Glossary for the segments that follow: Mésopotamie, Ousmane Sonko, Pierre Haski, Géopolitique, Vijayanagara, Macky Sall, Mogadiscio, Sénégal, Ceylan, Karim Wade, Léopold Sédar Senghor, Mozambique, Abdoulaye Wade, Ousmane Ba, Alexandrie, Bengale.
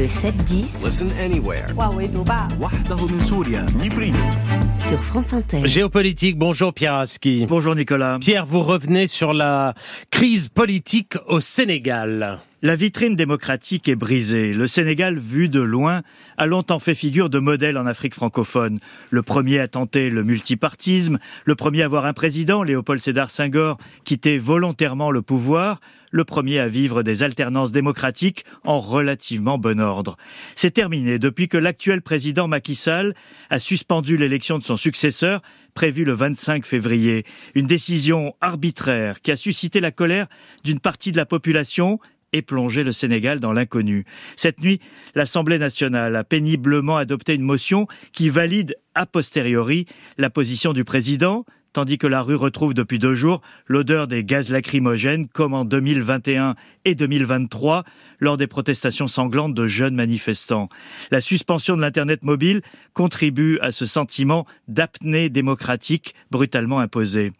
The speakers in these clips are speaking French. Le 7-10. Listen anywhere. Sur France Inter. Géopolitique, bonjour Pierre Haski. Bonjour Nicolas. Pierre, vous revenez sur la crise politique au Sénégal. La vitrine démocratique est brisée. Le Sénégal, vu de loin, a longtemps fait figure de modèle en Afrique francophone. Le premier à tenter le multipartisme, le premier à avoir un président, Léopold Sédar Senghor, quitter volontairement le pouvoir, le premier à vivre des alternances démocratiques en relativement bon ordre. C'est terminé depuis que l'actuel président Macky Sall a suspendu l'élection de son successeur, prévue le 25 février. Une décision arbitraire qui a suscité la colère d'une partie de la population et plonger le Sénégal dans l'inconnu. Cette nuit, l'Assemblée nationale a péniblement adopté une motion qui valide a posteriori la position du président, tandis que la rue retrouve depuis 2 jours l'odeur des gaz lacrymogènes comme en 2021 et 2023 lors des protestations sanglantes de jeunes manifestants. La suspension de l'Internet mobile contribue à ce sentiment d'apnée démocratique brutalement imposé.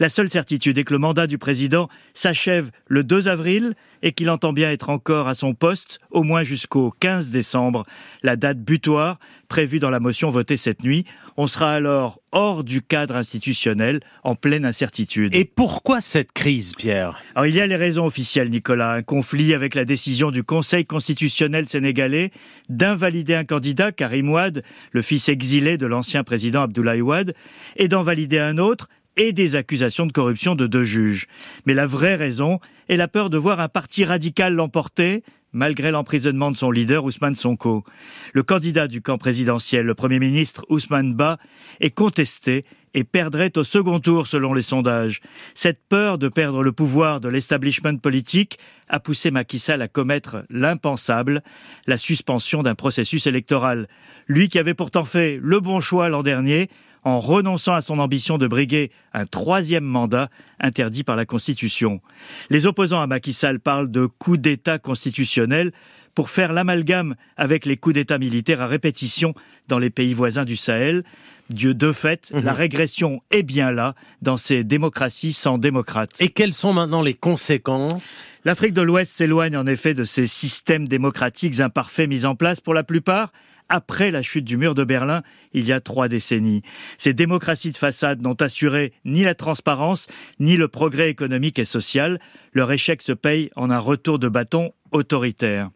La seule certitude est que le mandat du président s'achève le 2 avril et qu'il entend bien être encore à son poste au moins jusqu'au 15 décembre, la date butoir prévue dans la motion votée cette nuit. On sera alors hors du cadre institutionnel, en pleine incertitude. Et pourquoi cette crise, Pierre ? Alors, il y a les raisons officielles, Nicolas. Un conflit avec la décision du Conseil constitutionnel sénégalais d'invalider un candidat, Karim Wade, le fils exilé de l'ancien président Abdoulaye Wade, et d'en valider un autre, et des accusations de corruption de 2 juges. Mais la vraie raison est la peur de voir un parti radical l'emporter, malgré l'emprisonnement de son leader Ousmane Sonko. Le candidat du camp présidentiel, le Premier ministre Ousmane Ba, est contesté et perdrait au second tour selon les sondages. Cette peur de perdre le pouvoir de l'establishment politique a poussé Macky Sall à commettre l'impensable, la suspension d'un processus électoral. Lui qui avait pourtant fait le bon choix l'an dernier, en renonçant à son ambition de briguer un 3e mandat interdit par la Constitution. Les opposants à Macky Sall parlent de coup d'État constitutionnel pour faire l'amalgame avec les coups d'État militaires à répétition dans les pays voisins du Sahel. De fait, la régression est bien là dans ces démocraties sans démocrates. Et quelles sont maintenant les conséquences ? L'Afrique de l'Ouest s'éloigne en effet de ces systèmes démocratiques imparfaits mis en place pour la plupart après la chute du mur de Berlin, il y a 3 décennies. Ces démocraties de façade n'ont assuré ni la transparence, ni le progrès économique et social. Leur échec se paye en un retour de bâton autoritaire.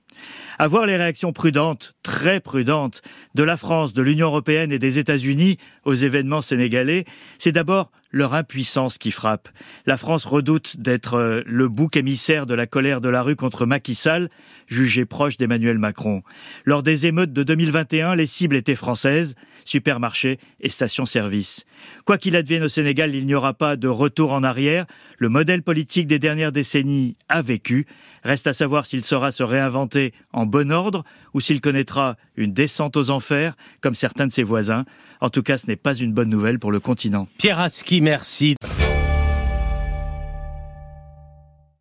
À voir les réactions prudentes, très prudentes, de la France, de l'Union européenne et des États-Unis aux événements sénégalais, c'est d'abord leur impuissance qui frappe. La France redoute d'être le bouc émissaire de la colère de la rue contre Macky Sall, jugé proche d'Emmanuel Macron. Lors des émeutes de 2021, les cibles étaient françaises, supermarchés et stations-service. Quoi qu'il advienne au Sénégal, il n'y aura pas de retour en arrière. Le modèle politique des dernières décennies a vécu. Reste à savoir s'il saura se réinventer en bon ordre ou s'il connaîtra une descente aux enfers comme certains de ses voisins. En tout cas, ce n'est pas une bonne nouvelle pour le continent. Pierre Haski, merci.